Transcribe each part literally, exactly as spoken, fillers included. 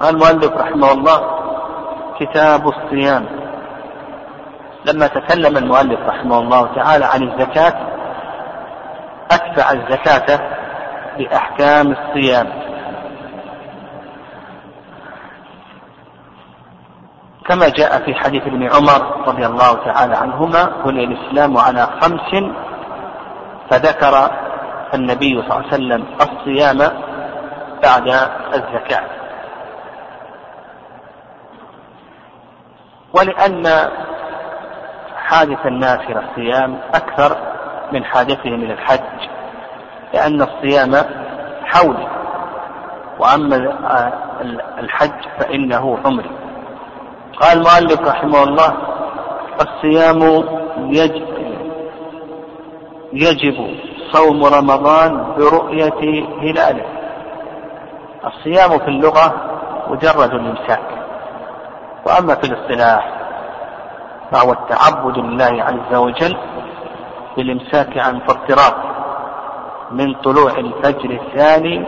قال المؤلف رحمه الله كتاب الصيام. لما تكلم المؤلف رحمه الله تعالى عن الزكاة أتبع الزكاة بأحكام الصيام. كما جاء في حديث ابن عمر رضي الله تعالى عنهما بني الإسلام على خمس، فذكر النبي صلى الله عليه وسلم الصيام بعد الزكاة. ولأن حادث الناس إلى الصيام أكثر من حادثهم إلى الحج، لأن الصيام حول، وأما الحج فإنه عمر. قال المؤلف رحمه الله الصيام يجب صوم رمضان برؤية هلاله. الصيام في اللغة مجرد الإمساك، وأما في الاصطلاح فهو التعبد لله عز وجل بالإمساك عن فاضطراب من طلوع الفجر الثاني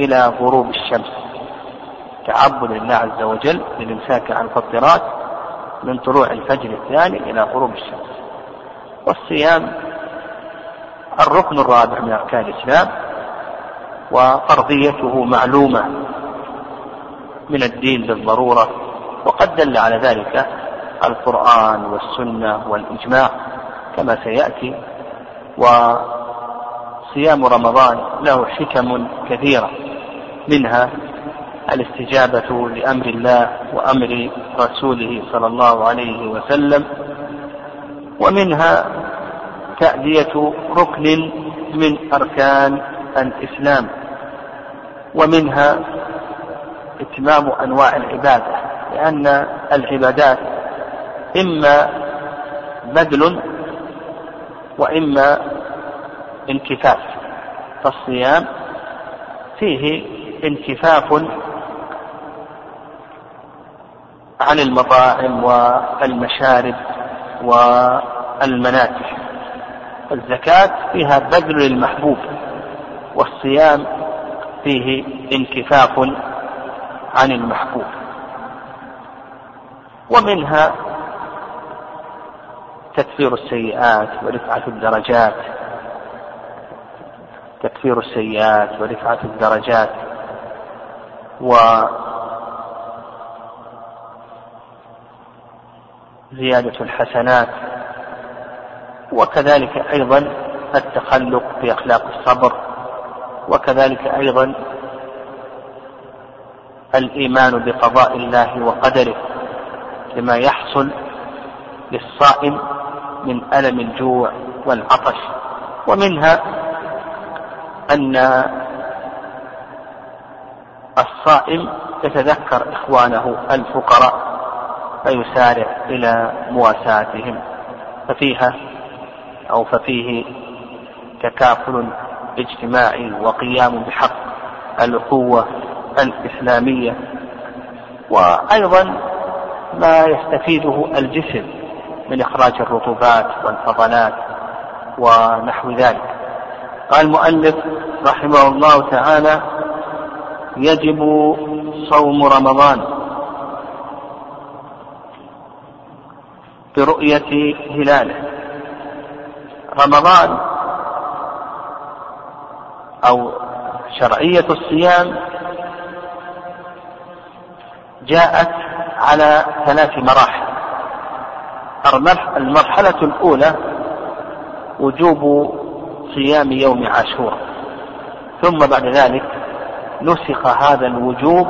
إلى غروب الشمس. تعبد لله عز وجل بالإمساك عن فاضطراب من طلوع الفجر الثاني إلى غروب الشمس. والصيام الركن الرابع من أركان الإسلام، وفرضيته معلومة من الدين بالضرورة، وقد دل على ذلك القرآن والسنة والإجماع كما سيأتي. وصيام رمضان له حكم كثيرة، منها الاستجابة لأمر الله وأمر رسوله صلى الله عليه وسلم، ومنها تأدية ركن من أركان الإسلام، ومنها إتمام أنواع العبادة، لأن العبادات إما بذل وإما انكفاف، فالصيام فيه انكفاف عن المطاعم والمشارب والمناكح. الزكاة فيها بذل المحبوب، والصيام فيه انكفاف عن المحبوب. ومنها تكفير السيئات ورفعة الدرجات، تكفير السيئات ورفعة الدرجات وزيادة الحسنات، وكذلك أيضا التخلق بأخلاق الصبر، وكذلك أيضا الإيمان بقضاء الله وقدره لما يحصل للصائم من ألم الجوع والعطش. ومنها أن الصائم يتذكر إخوانه الفقراء فيسارع إلى مواساتهم، ففيها أو ففيه تكافل اجتماعي وقيام بحق الأخوة الإسلامية. وأيضا ما يستفيده الجسم من إخراج الرطوبات والفضلات ونحو ذلك. قال المؤلف رحمه الله تعالى يجب صوم رمضان برؤية هلاله. رمضان أو شرعية الصيام جاءت على ثلاث مراحل. المرحلة الأولى وجوب صيام يوم عاشوراء، ثم بعد ذلك نسخ هذا الوجوب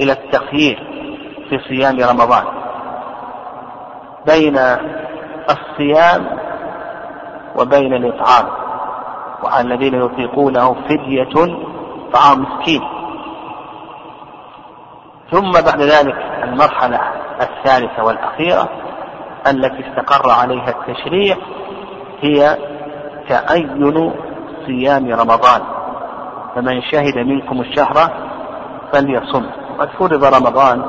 إلى التخيير في صيام رمضان بين الصيام وبين الإطعام، وعلى الذين يطيقونه فدية طعام مسكين. ثم بعد ذلك المرحلة الثالثة والأخيرة التي استقر عليها التشريع هي تعين صيام رمضان، فمن شهد منكم الشهر فليصم. وقد فرض رمضان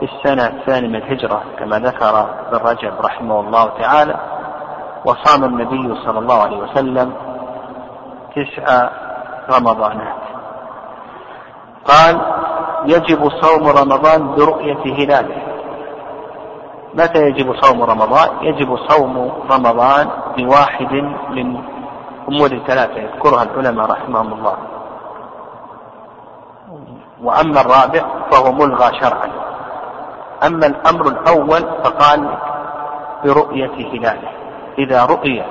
في السنة الثانية من الهجرة كما ذكر ابن رجب رحمه الله تعالى، وصام النبي صلى الله عليه وسلم تسع رمضانات. قال يجب صوم رمضان برؤية هلاله. متى يجب صوم رمضان؟ يجب صوم رمضان بواحد من أمور ثلاثة يذكرها العلماء رحمهم الله، وأما الرابع فهو ملغى شرعا. أما الأمر الأول فقال برؤية هلاله، إذا رؤي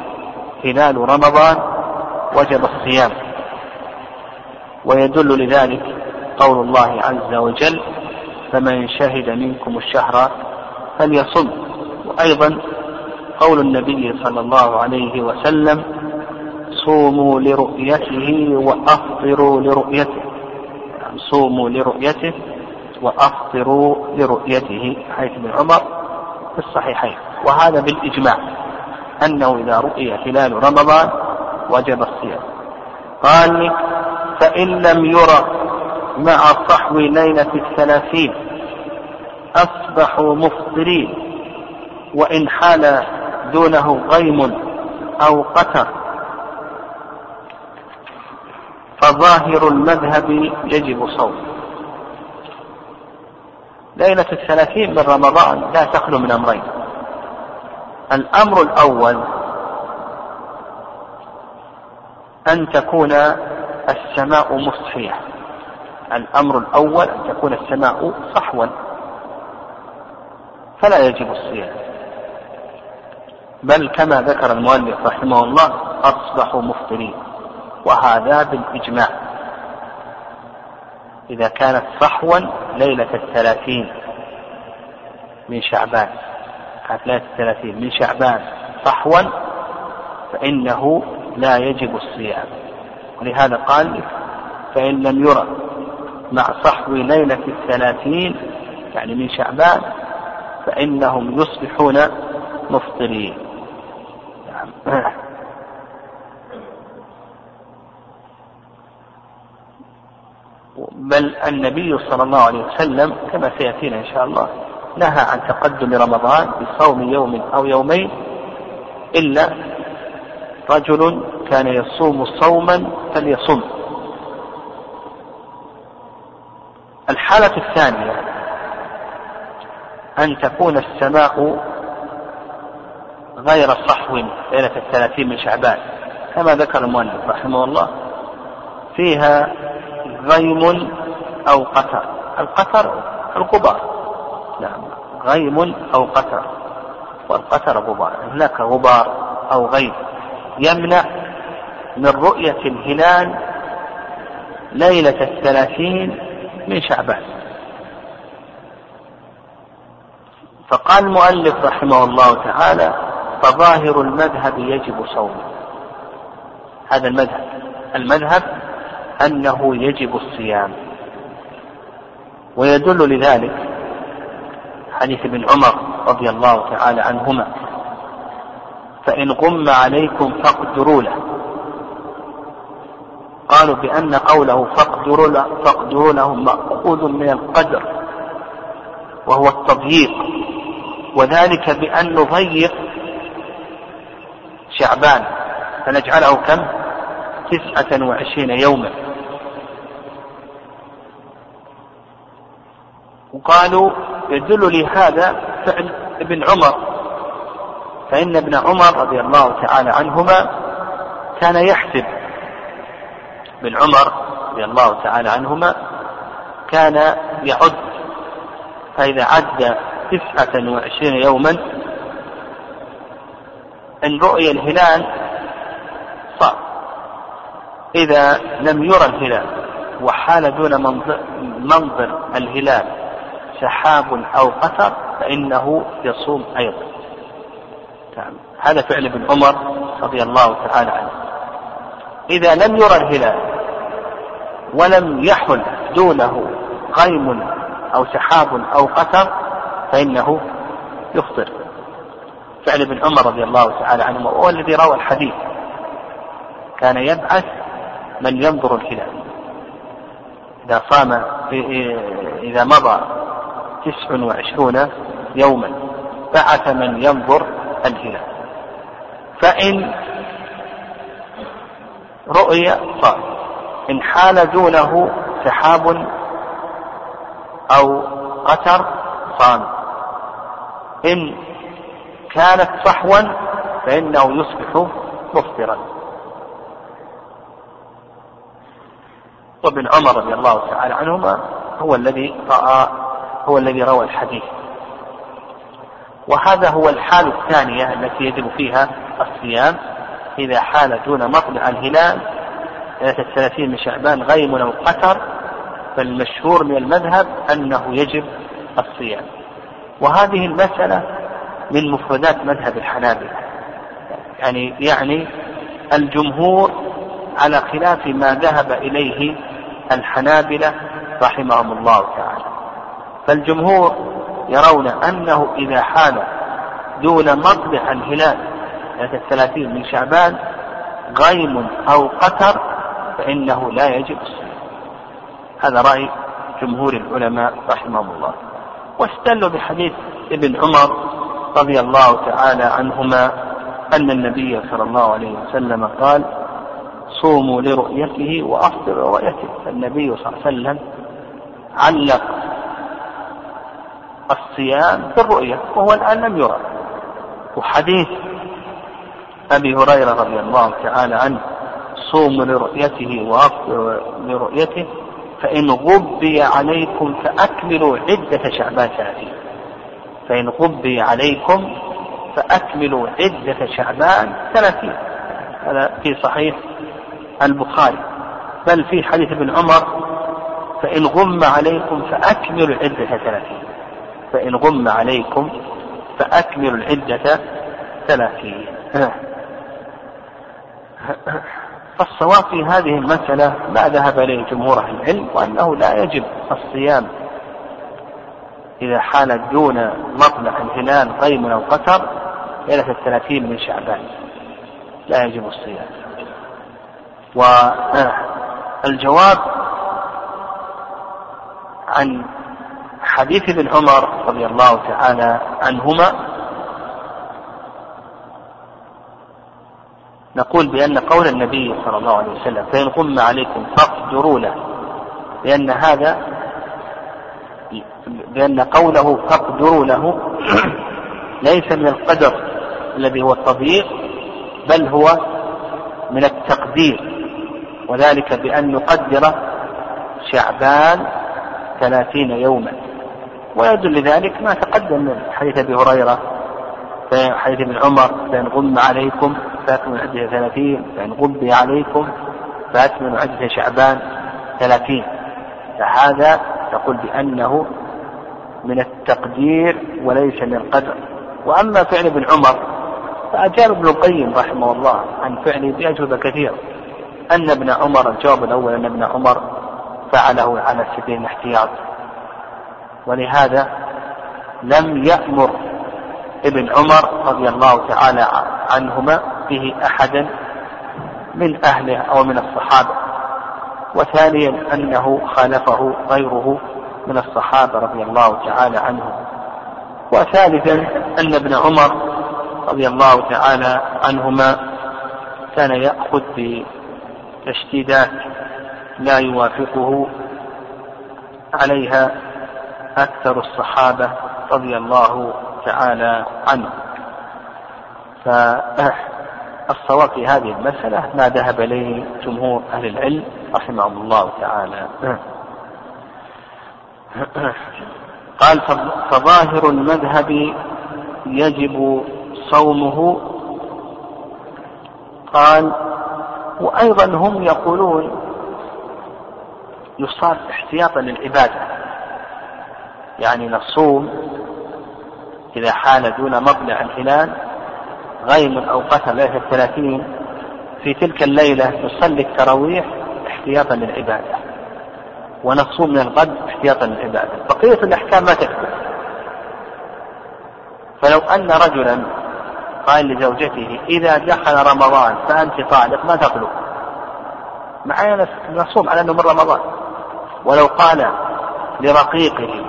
هلال رمضان وجب الصيام، ويدل لذلك قول الله عز وجل فمن شهد منكم الشهر فليصم، وأيضا قول النبي صلى الله عليه وسلم صوموا لرؤيته وأفطروا لرؤيته، يعني صوموا لرؤيته وأفطروا لرؤيته، حيث ابن عمر في الصحيحين. وهذا بالإجماع أنه إذا رؤي هلال رمضان وجب الصيام. قال فإن لم يرى مع صحو ليلة الثلاثين أصبحوا مفطرين، وإن حال دونه غيم أو قتر فظاهر المذهب يجب صوم. ليلة الثلاثين من رمضان لا تخلو من أمرين، الأمر الأول أن تكون السماء مصحية، الأمر الأول أن تكون السماء صحوا فلا يجب الصيام، بل كما ذكر المؤلف رحمه الله أصبحوا مفطرين، وهذا بالإجماع إذا كانت صحوا ليلة الثلاثين من شعبان، كانت ليلة الثلاثين من شعبان صحوا فإنه لا يجب الصيام. ولهذا قال فإن لم يرى مع صحو ليلة الثلاثين يعني من شعبان فإنهم يصبحون مفطرين. بل النبي صلى الله عليه وسلم كما سيأتينا إن شاء الله نهى عن تقدم رمضان بصوم يوم أو يومين إلا رجل كان يصوم صوما فليصم. الحالة الثانية أن تكون السماء غير صحو ليلة الثلاثين من شعبان كما ذكر المؤلف رحمه الله، فيها غيم أو قطر، القطر الغبار، نعم غيم أو قطر، والقطر غبار، هناك غبار أو غيم يمنع من رؤية الهلال ليلة الثلاثين من شعبان. فقال المؤلف رحمه الله تعالى فظاهر المذهب يجب صومه، هذا المذهب المذهب أنه يجب الصيام، ويدل لذلك حديث ابن عمر رضي الله تعالى عنهما فإن غم عليكم فاقدروا له، قالوا بأن قوله فاقدروا له فاقدروا له مأخوذ من القدر وهو التضييق، وذلك بأن نضيق شعبان فنجعله كم؟ تسعة وعشرين يوما. وقالوا يدل لهذا فعل ابن عمر، فإن ابن عمر رضي الله تعالى عنهما كان يحسب، ابن عمر رضي الله تعالى عنهما كان يعد، فإذا عد تسعة وعشرين يوما إن رؤي الهلال صار، إذا لم يرى الهلال وحال دون منظر, منظر الهلال سحاب أو قطر فإنه يصوم أيضا. هذا فعل ابن عمر رضي الله تعالى عنه. إذا لم يرى الهلال ولم يحل دونه غيم أو سحاب أو قطر فإنه يفطر، فعل ابن عمر رضي الله تعالى عنه، وهو الذي روى الحديث كان يبعث من ينظر الهلال. إذا صام إذا مضى تسع وعشرون يوما بعث من ينظر الهلال، فإن رؤية صار، إن حال دونه سحاب أو قتر صام. إن كانت صحوا فإنه يصبح مفطرا. وابن عمر رضي الله تعالى عنهما هو الذي رأى هو الذي روى الحديث. وهذا هو الحال الثانية التي يجب فيها الصيام إذا حال دون مطلع الهلال ليلة الثلاثين من شعبان غيم أو قتر، فالمشهور من المذهب أنه يجب الصيام. وهذه المسألة من مفردات مذهب الحنابلة، يعني يعني الجمهور على خلاف ما ذهب إليه الحنابلة رحمهم الله تعالى. فالجمهور يرون أنه إذا حال دون مطلع الهلال ليلة الثلاثين من شعبان غيم أو قتر فإنه لا يجب الصيام. هذا رأي جمهور العلماء رحمهم الله. واستدلوا بحديث ابن عمر رضي الله تعالى عنهما أن النبي صلى الله عليه وسلم قال: صوموا لرؤيته وأفطروا لرؤيته. فالنبي صلى الله عليه وسلم علق الصيام بالرؤية وهو الآن لم يرى. وحديث أبي هريرة رضي الله تعالى عنه: صوموا لرؤيته وأفطروا لرؤيته فإن غبي عليكم فأكملوا عدة شعبان ثلاثين. فإن غبي عليكم فأكملوا عدة شعبان ثلاثين. هذا في صحيح البخاري. بل في حديث ابن عمر: فإن غم عليكم فأكملوا عدة ثلاثين. فإن غم عليكم فأكملوا العدة ثلاثين. فالصواب في هذه المسألة ما ذهب إليه جمهور أهل العلم، وأنه لا يجب الصيام إذا حالت دون مطلع الهلال غيم أو قتر ليلة الثلاثين من شعبان، لا يجب الصيام. والجواب عن حديث ابن عمر رضي الله تعالى عنهما نقول بأن قول النبي صلى الله عليه وسلم: فإن غم عليكم فاقدروا له، لأن هذا بأن قوله فاقدروا له ليس من القدر الذي هو التضييق، بل هو من التقدير، وذلك بأن نقدر شعبان ثلاثين يوما. ويدل لذلك ما تقدم من حديث أبي هريرة، حديث ابن عمر: فإن غم عليكم فأكملوا عدة ثلاثين، فإن غبي عليكم فأكملوا عدة شعبان ثلاثين. فهذا تقول بأنه من التقدير وليس من القدر. وأما فعل ابن عمر فأجاب ابن القيم رحمه الله عن فعله بأجوبة كثيرة. أن ابن عمر الجواب الأول أن ابن عمر فعله على سبيل الاحتياط، ولهذا لم يأمر ابن عمر رضي الله تعالى عنهما به أحدا من أهله أو من الصحابة. وثانيا أنه خالفه غيره من الصحابة رضي الله تعالى عنهم. وثالثا أن ابن عمر رضي الله تعالى عنهما كان يأخذ بتشديدات لا يوافقه عليها أكثر الصحابة رضي الله تعالى عنه. فالصواب في هذه المسألة ما ذهب إليه جمهور أهل العلم رحمه الله تعالى. قال: فظاهر المذهب يجب صومه. قال: وأيضا هم يقولون يصاب احتياطا للعبادة، يعني نصوم إذا حال دون مطلع الهلال غيم أو قتر ليلة الثلاثين، في تلك الليلة نصلي التراويح احتياطا للعبادة، ونصوم من الغد احتياطا للعبادة. بقية الأحكام ما تكفي. فلو أن رجلا قال لزوجته: إذا دخل رمضان فأنت طالق، ما تقلق معايا، نصوم على أنه من رمضان. ولو قال لرقيقه: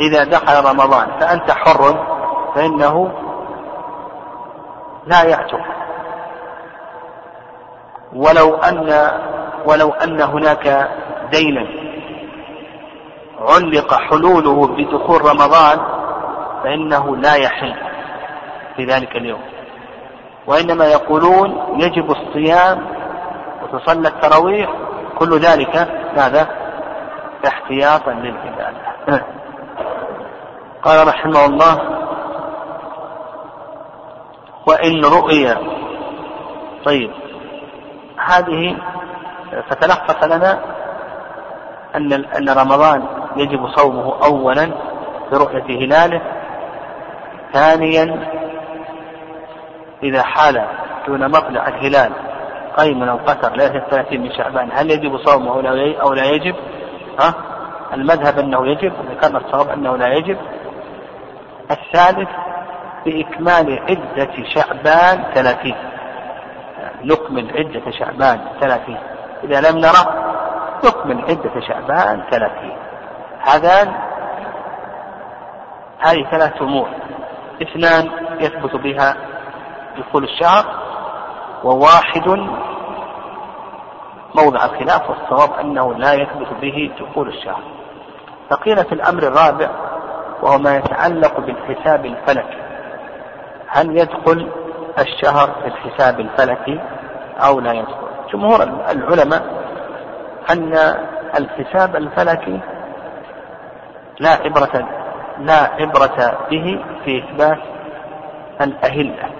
إذا دخل رمضان فأنت حر، فإنه لا يعتق. ولو أن ولو أن هناك دينا علق حلوله بدخول رمضان فإنه لا يحل في ذلك اليوم، وإنما يقولون يجب الصيام وتصلى التراويح، كل ذلك ماذا؟ احتياطا للعبادة. قال رحمه الله: وإن رؤيا. طيب، هذه فتلخص لنا أن أن رمضان يجب صومه أولا برؤية هلاله، ثانيا إذا حال دون مطلع الهلال قيم أو قتر لا الثلاثين من شعبان هل يجب صومه أو لا يجب؟ ها؟ المذهب أنه يجب، وذكرنا الصواب أنه لا يجب. الثالث بإكمال عدة شعبان ثلاثين، نكمل عدة شعبان ثلاثين، إذا لم نرى نكمل عدة شعبان ثلاثين. هذان هذه ثلاث أمور: اثنان يثبت بها دخول الشهر، وواحد موضع الخلاف، والصواب أنه لا يثبت به دخول الشهر. فقيل في الأمر الرابع وهو ما يتعلق بالحساب الفلكي، هل يدخل الشهر في الحساب الفلكي أو لا يدخل؟ جمهور العلماء أن الحساب الفلكي لا عبرة لا عبرة به في إثبات الأهلة،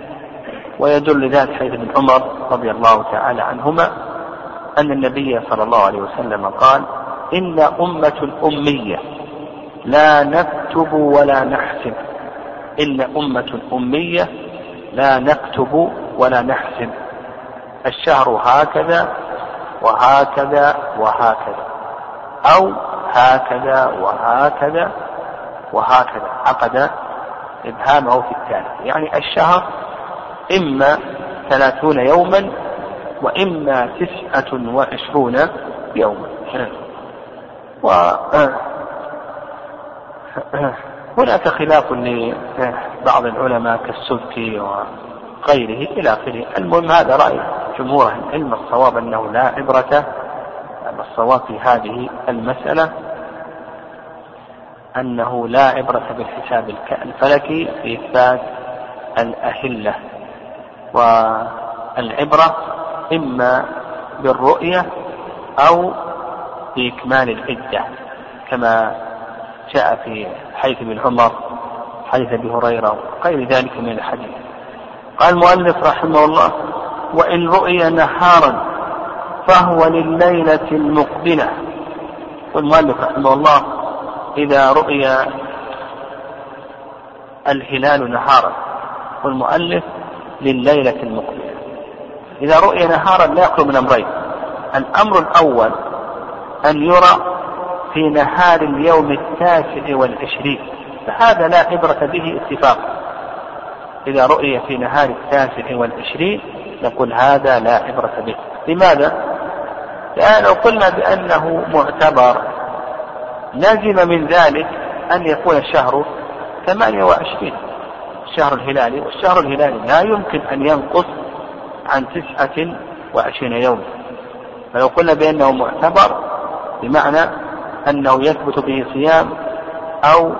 ويدل ذلك حديث ابن عمر رضي الله تعالى عنهما أن النبي صلى الله عليه وسلم قال: إن أمة أمية لا نكتب ولا نحسب، إن أمة أمية لا نكتب ولا نحسب، الشهر هكذا وهكذا وهكذا، أو هكذا وهكذا وهكذا. عقد إبهامه في الثاني، يعني الشهر إما ثلاثون يوما وإما تسعة وعشرون يوما. وهناك خلاف لبعض العلماء كالسبكي وغيره إلى آخره. المهم هذا رأي جمهور العلم، الصواب أنه لا عبرة، الصواب في هذه المسألة أنه لا عبرة بالحساب الفلكي في إثبات الأهلة، والعبرة إما بالرؤية أو بإكمال العدة، كما جاء في حديث ابن عمر حديث أبي هريرة وغير ذلك من الحديث. قال المؤلف رحمه الله: وإن رؤي نهارا فهو للليلة المقبلة. والمؤلف رحمه الله إذا رؤي الهلال نهارا، والمؤلف للليلة المقبلة. إذا رؤي نهارا لا يخلو من أمرين: الأمر الأول أن يرى في نهار اليوم التاسع والعشرين، فهذا لا عبرة به اتفاقا. إذا رؤي في نهار التاسع والعشرين نقول هذا لا عبرة به. لماذا؟ لأن لو قلنا بأنه معتبر لازم من ذلك أن يكون الشهر ثمانية وعشرين الشهر الهلالي، والشهر الهلالي لا يمكن أن ينقص عن تسعة وعشرين يوم. فلو قلنا بأنه معتبر بمعنى أنه يثبت به صيام أو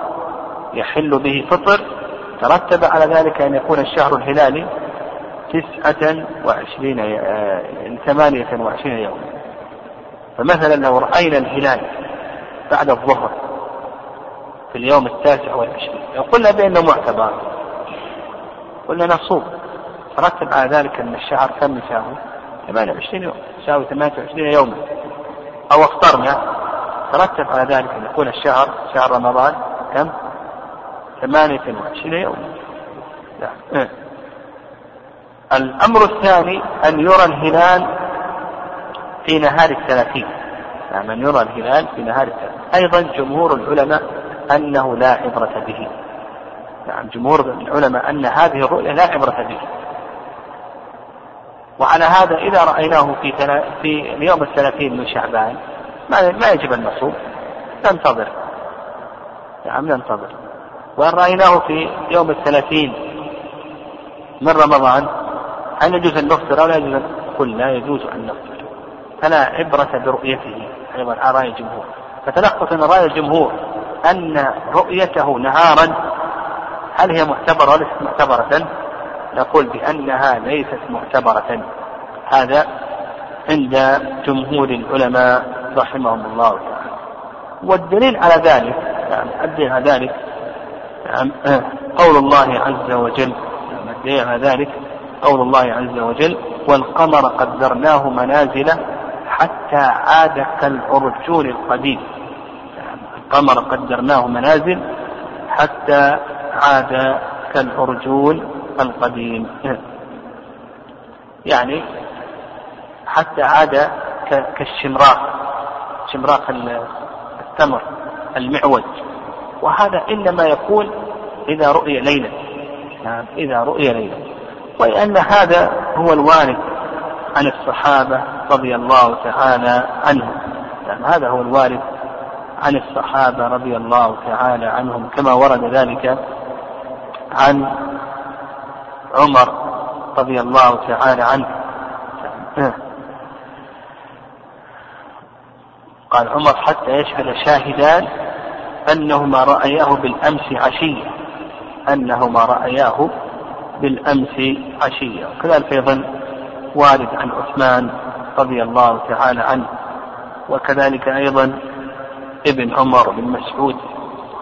يحل به فطر، ترتب على ذلك أن يكون الشهر الهلالي تسعة وعشرين ثمانية وعشرين يوم. فمثلا لو رأينا الهلال بعد الظهر في اليوم التاسع والعشرين، لو قلنا بأنه معتبر قلنا نصوم، ترتب على ذلك أن الشهر كم يساوي؟ ثمانية وعشرين يوم، يساوي ثمانية وعشرين يوما. أو اخترنا، ترتب على ذلك أن يكون الشهر شهر رمضان كم؟ ثمانية وعشرين يوما. الأمر الثاني أن يرى الهلال في نهار الثلاثين، يعني أن يرى الهلال في نهار الثلاثين أيضا جمهور العلماء أنه لا عبرة به. يعني جمهور العلماء أن هذه الرؤية لا عبرة به. وعلى هذا إذا رأيناه في, تلا... في اليوم الثلاثين من شعبان ما يجب أن نصوم، ننتظر، نعم ننتظر. وإن رأيناه في يوم الثلاثين من رمضان هل يجوز أن نفطر أو لا يجوز؟ قل لا يجوز أن نفطر، فلا عبرة برؤيته أيضا على رأي الجمهور. فتلخص من رأي الجمهور أن رؤيته نهارا هل هي معتبرة وليست معتبرة؟ نقول بأنها ليست معتبرة. هذا عند جمهور العلماء رحمهم الله تعالى. والدليل على ذلك يعني الدليل على ذلك يعني قول الله عز وجل الدليل على ذلك قول الله عز وجل والقمر قدرناه منازل حتى عاد كالأرجون القديم. القمر قدرناه منازل حتى عاد كالأرجون القديم يعني حتى عاد كالشمراخ شمراخ التمر المعوج. وهذا إنما يكون إذا رؤي ليلا يعني إذا رؤي ليلا وإن هذا هو الوارد عن الصحابة رضي الله تعالى عنهم يعني هذا هو الوارد عن الصحابة رضي الله تعالى عنهم كما ورد ذلك عن عمر رضي الله تعالى عنه. قال عمر حتى يشهد شاهدان أنهما رأياه بالأمس عشية أنهما رأياه بالأمس عشية. كذلك أيضا وارد عن عثمان رضي الله تعالى عنه وكذلك أيضا ابن عمر بن مسعود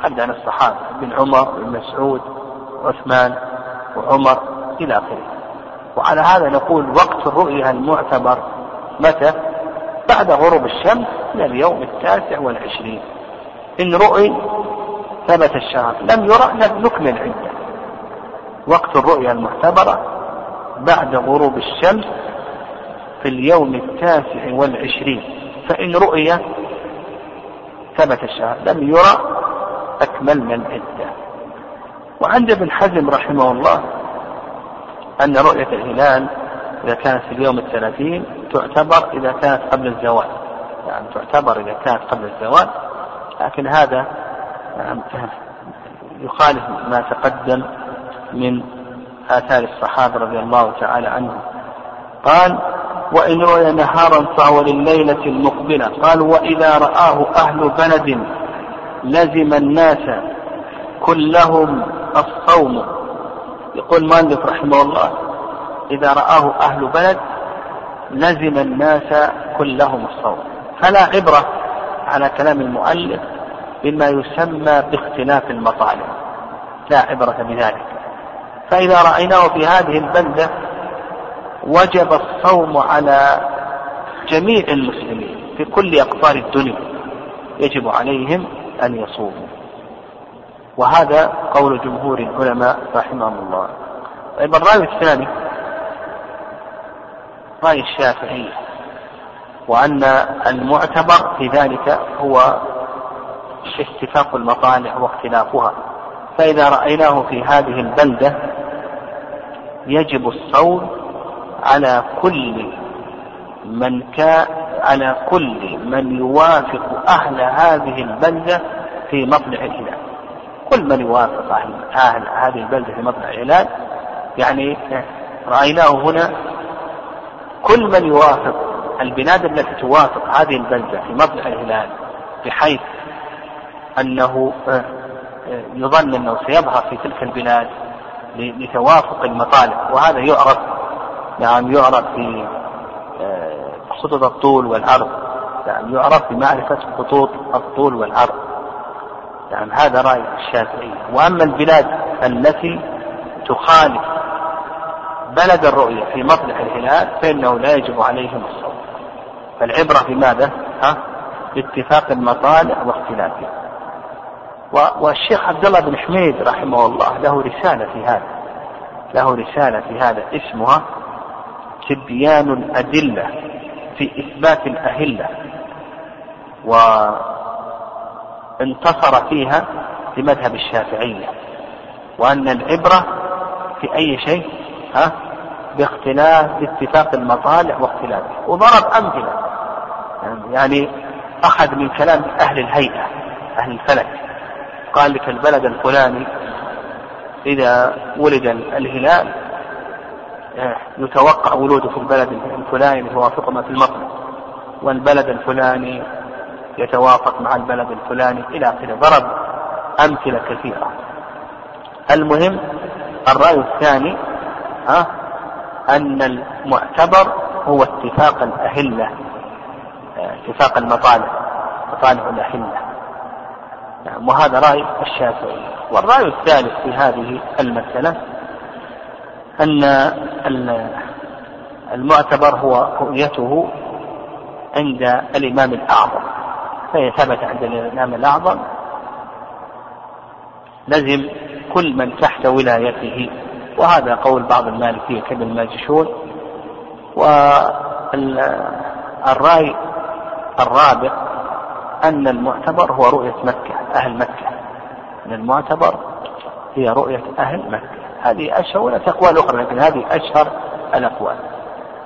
حد عن الصحابة ابن عمر بن مسعود عثمان وعمر إلى آخره. وعلى هذا نقول وقت الرؤية المعتبر متى؟ بعد غروب الشمس من اليوم التاسع والعشرين إن رؤي ثبت الشهر لم يرى نكمل عدة. وقت الرؤية المعتبرة بعد غروب الشمس في اليوم التاسع والعشرين فإن رؤية ثبت الشهر لم يرى أكملنا العدة. وعند ابن حزم رحمه الله أن رؤية الهلال إذا كانت في اليوم الثلاثين تعتبر إذا كانت قبل الزوال يعني تعتبر إذا كانت قبل الزوال لكن هذا يخالف ما تقدم من آثار الصحابة رضي الله تعالى عنهم. قال وإن رؤي نهارا فهو لليلة المقبلة. قال وإذا رآه أهل بلد لزم الناس كلهم الصوم. يقول مالك رحمه الله إذا رآه أهل بلد لزم الناس كلهم الصوم. فلا عبرة على كلام المؤلف بما يسمى باختلاف المطالب لا عبرة بذلك. فإذا رأيناه في هذه البلدة وجب الصوم على جميع المسلمين في كل أقطار الدنيا يجب عليهم أن يصوموا. وهذا قول جمهور العلماء رحمهم الله. طيب الرأي الثاني رأي الشافعية وأن المعتبر في ذلك هو اتفاق المطالع واختلافها. فإذا رأيناه في هذه البلدة يجب الصوم على كل من كان على كل من يوافق أهل هذه البلدة في مطلع الهلال. كل من يوافق أهل, أهل هذه البلدة في مطلع الهلال يعني رأيناه هنا كل من يوافق البلاد التي توافق هذه البلدة في مطلع الهلال بحيث أنه يظن أنه سيظهر في تلك البلاد لتوافق المطالب. وهذا يعرف نعم يعرف في خطوط الطول والعرض نعم يعرف بمعرفة خطوط الطول والعرض نعم هذا رأي الشافعي. وأما البلاد التي تخالف بلد الرؤية في مطلع الهلال فإنه لا يجب عليهم الصوم. فالعبرة بماذا؟ ها؟ باتفاق المطالع واختلافها. والشيخ عبد الله بن حميد رحمه الله له رسالة في هذا له رسالة في هذا اسمها تبيان الأدلة في إثبات الأهلة وانتصر فيها لمذهب الشافعية وأن العبرة في أي شيء ها باختلاف اتفاق المطالع واختلافه. وضرب أمثلة يعني أخذ من كلام أهل الهيئة أهل الفلك قال لك البلد الفلاني إذا ولد الهلال يتوقع ولوده في البلد الفلاني ووافق ما في المطلع والبلد الفلاني يتوافق مع البلد الفلاني إلى آخره، ضرب أمثلة كثيرة. المهم الرأي الثاني ها أن المعتبر هو اتفاق الأهلة، اتفاق المطالب، مطالب الأهلة، وهذا رأي الشافعي. والرأي الثالث في هذه المسألة أن المعتبر هو رؤيته عند الإمام الأعظم، فإذا ثبت عند الإمام الأعظم لزم كل من تحت ولايته، وهذا قول بعض المالكية كابن الماجشون. والرأي الرابع أن المعتبر هو رؤية مكة، أهل مكة، أن المعتبر هي رؤية أهل مكة. هذه أشهر، ولا أقوال أخرى، لكن هذه أشهر الأقوال.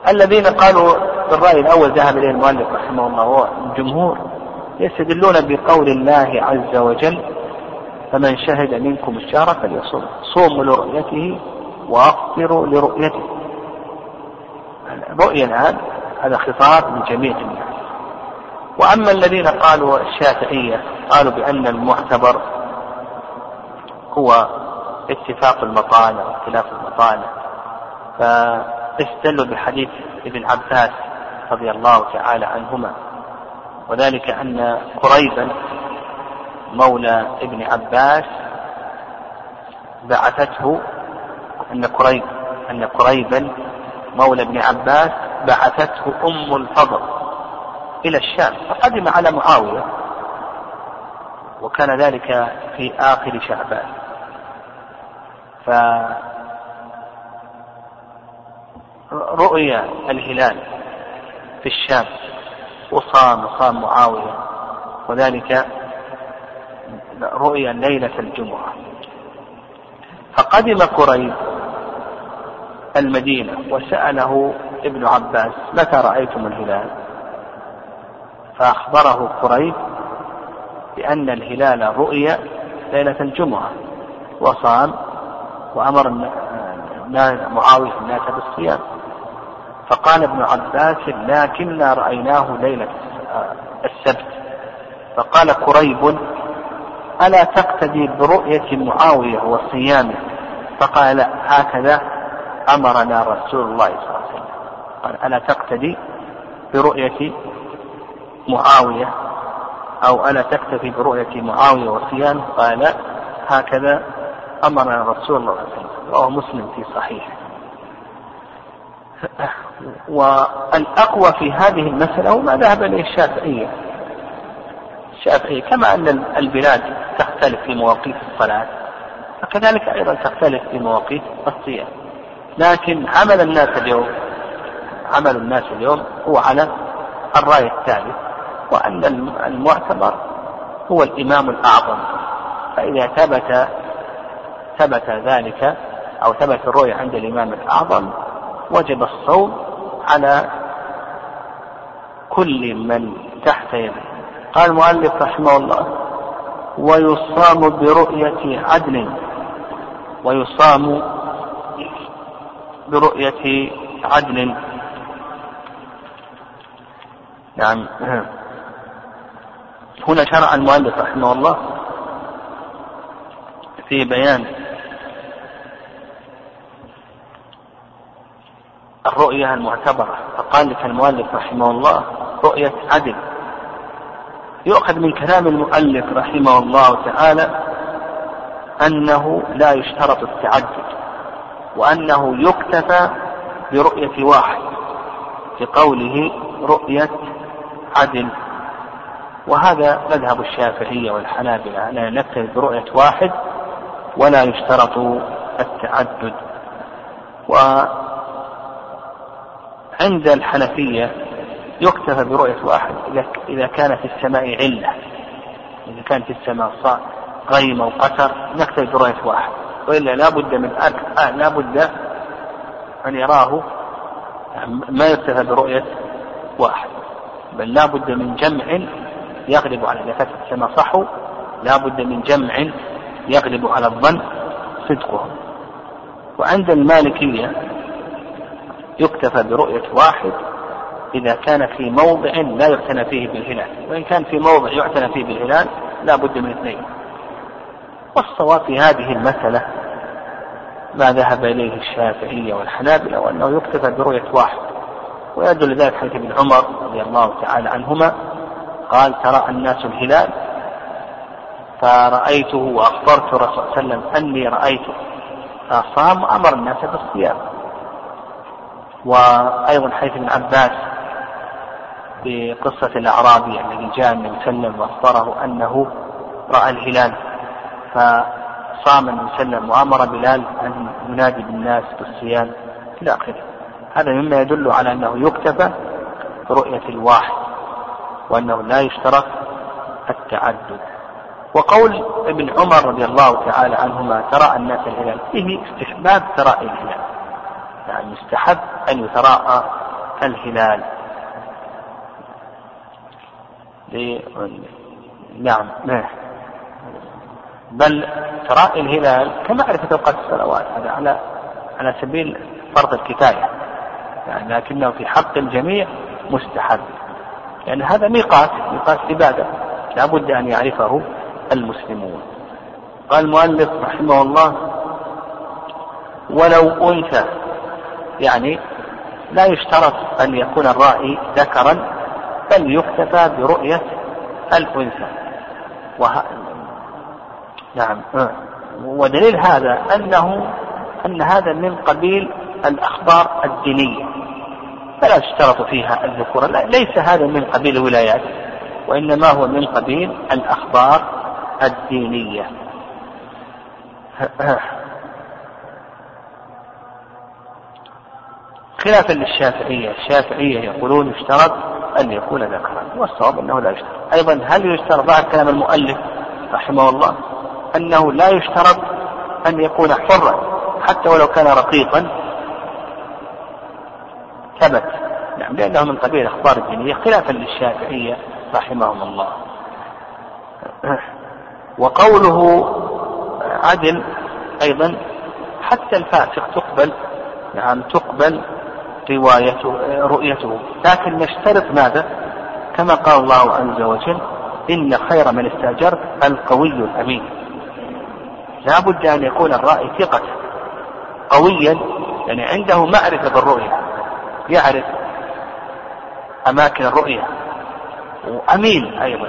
الذين قالوا بالرأي الأول ذهب إليه المؤلف رحمه الله والجمهور، يستدلون بقول الله عز وجل: فمن شهد منكم الشهر فليصم، صوموا لرؤيته وأفطروا لرؤيته. الرؤية الآن هذا خطاب لجميع الناس. وأما الذين قالوا الشافعية قالوا بأن المعتبر هو اتفاق المطالب واختلاف المطالب، فاستدلوا بحديث ابن عباس رضي الله تعالى عنهما، وذلك أن قريبا مولى ابن عباس بعثته أن قريب أن قريبا مولى ابن عباس بعثته أم الفضل إلى الشام، فقدم على معاوية، وكان ذلك في آخر شعبان. فرؤية الهلال في الشام وصام وصام معاوية، وذلك رؤية ليلة الجمعة. فقدم قريب المدينة وسأله ابن عباس: متى رأيتم الهلال؟ فأخبره قريب بأن الهلال رؤية ليلة الجمعة، وصام وأمر معاوية الناس بالصيام. فقال ابن عباس: لكننا رأيناه ليلة السبت. فقال قريب: ألا تقتدي برؤية معاوية وصيامه؟ فقال: لا، هكذا أمرنا رسول الله صلى الله عليه وسلم. قال: ألا تقتدي برؤية معاوية أو ألا تكتفي برؤية معاوية وصيام؟ قال: هكذا أمرنا رسول الله صلى الله عليه وسلم. رواه مسلم في صحيح. والأقوى في هذه المسألة هو ما ذهب إليه الشافعية. الشافعية كما أن البلاد تختلف في مواقيت الصلاة، فكذلك أيضا تختلف في مواقيت الصيام، لكن عمل الناس اليوم عمل الناس اليوم هو على الرأي الثالث، وأن المعتبر هو الإمام الأعظم، فإذا ثبت ثبت ذلك أو ثبت الرؤية عند الإمام الأعظم وجب الصوم على كل من تحت يده. قال المؤلف رحمه الله: ويصام برؤية عدل، ويصام برؤية عدل. نعم، هنا شرع المؤلف رحمه الله في بيان الرؤية المعتبرة، فقال لك المؤلف رحمه الله: رؤية عدل. يؤخذ من كلام المؤلف رحمه الله تعالى أنه لا يشترط التعدد، وأنه يكتفى برؤية واحد في قوله رؤية عدل. وهذا مذهب الشافعية والحنابلة، لا نكتفي برؤية واحد ولا يشترط التعدد. وعند الحنفية يكتفى برؤية واحد إذا كان في السماء علة، إذا كان في السماء صار غيمة وقتر نكتفي برؤية واحد، وإلا لا بد من أكثر، آه لا بد أن يراه، ما يكتفى برؤية واحد، بل لا بد من جمع يغلب على نفس كما صحوا، لا بد من جمع يغلب على الظن صدقه. وعند المالكية يكتفى برؤية واحد إذا كان في موضع لا يعتنى فيه بالهلال، وإن كان في موضع يعتنى فيه بالهلال لا بد من اثنين. والصواب في هذه المسألة ما ذهب إليه الشافعية والحنابلة، وأنه يكتفى برؤية واحد. ويدل ذلك حديث ابن عمر رضي الله تعالى عنهما قال: ترى الناس الهلال فرأيته وأخبرت رسول الله صلى الله عليه وسلم أني رأيته فصام وأمر الناس بالصيام. وأيضا حديث ابن عباس بقصة الأعرابي الذي جاء النبي صلى الله عليه وسلم وأخبره أنه رأى الهلال فصام النبي صلى الله عليه وسلم وأمر بلال أن ينادي بالناس بالصيام إلى آخره. هذا مما يدل على أنه يكتفى برؤية الواحد، وأنه لا يشترط التعدد. وقول ابن عمر رضي الله تعالى عنهما: تراءى الناس الهلال، فيه استحباب تراءي الهلال، يعني يستحب أن يتراءى الهلال. نعم، بل تراءي الهلال كمعرفة أوقات الصلوات، هذا على على سبيل فرض الكفاية، يعني لكنه في حق الجميع مستحب، لأن يعني هذا ميقات ميقات عبادة لا بد أن يعرفه المسلمون. قال المؤلف رحمه الله: ولو أنثى، يعني لا يشترط أن يكون الرأي ذكرا، بل يكتفى برؤية الأنثى. وه... نعم. ودليل هذا أنه أن هذا من قبيل الأخبار الدينية، فلا تشترط فيها الذكور، ليس هذا من قبيل الولايات، وإنما هو من قبيل الأخبار الدينية. خلافا للشافعية، الشافعية يقولون يشترط أن يكون ذكرا، والصواب أنه لا يشترط. أيضا هل يشترط بعد كلام المؤلف رحمه الله أنه لا يشترط أن يكون حرا حتى ولو كان رقيقا؟ ثبت، نعم، لأنه من قبيل الأخبار الدينية خلافا للشافعية رحمهم الله. وقوله عدل أيضا حتى الفاسق تقبل، نعم، تقبل روايته رؤيته، لكن نشترط ماذا؟ كما قال الله عز وجل: إن خير من استأجرت القوي الأمين. لا بد أن يكون الرأي ثقة قويا، يعني عنده معرفة بالرؤية، يعرف أماكن الرؤية، وأمين أيضا.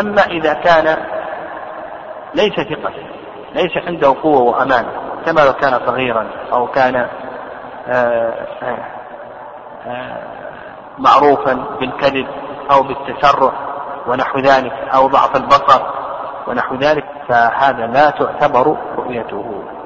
أما إذا كان ليس ثقة، ليس عنده قوة وأمان، كما لو كان صغيرا أو كان آآ آآ معروفا بالكذب أو بالتسرع ونحو ذلك، أو ضعف البصر ونحو ذلك، فهذا لا تعتبر رؤيته.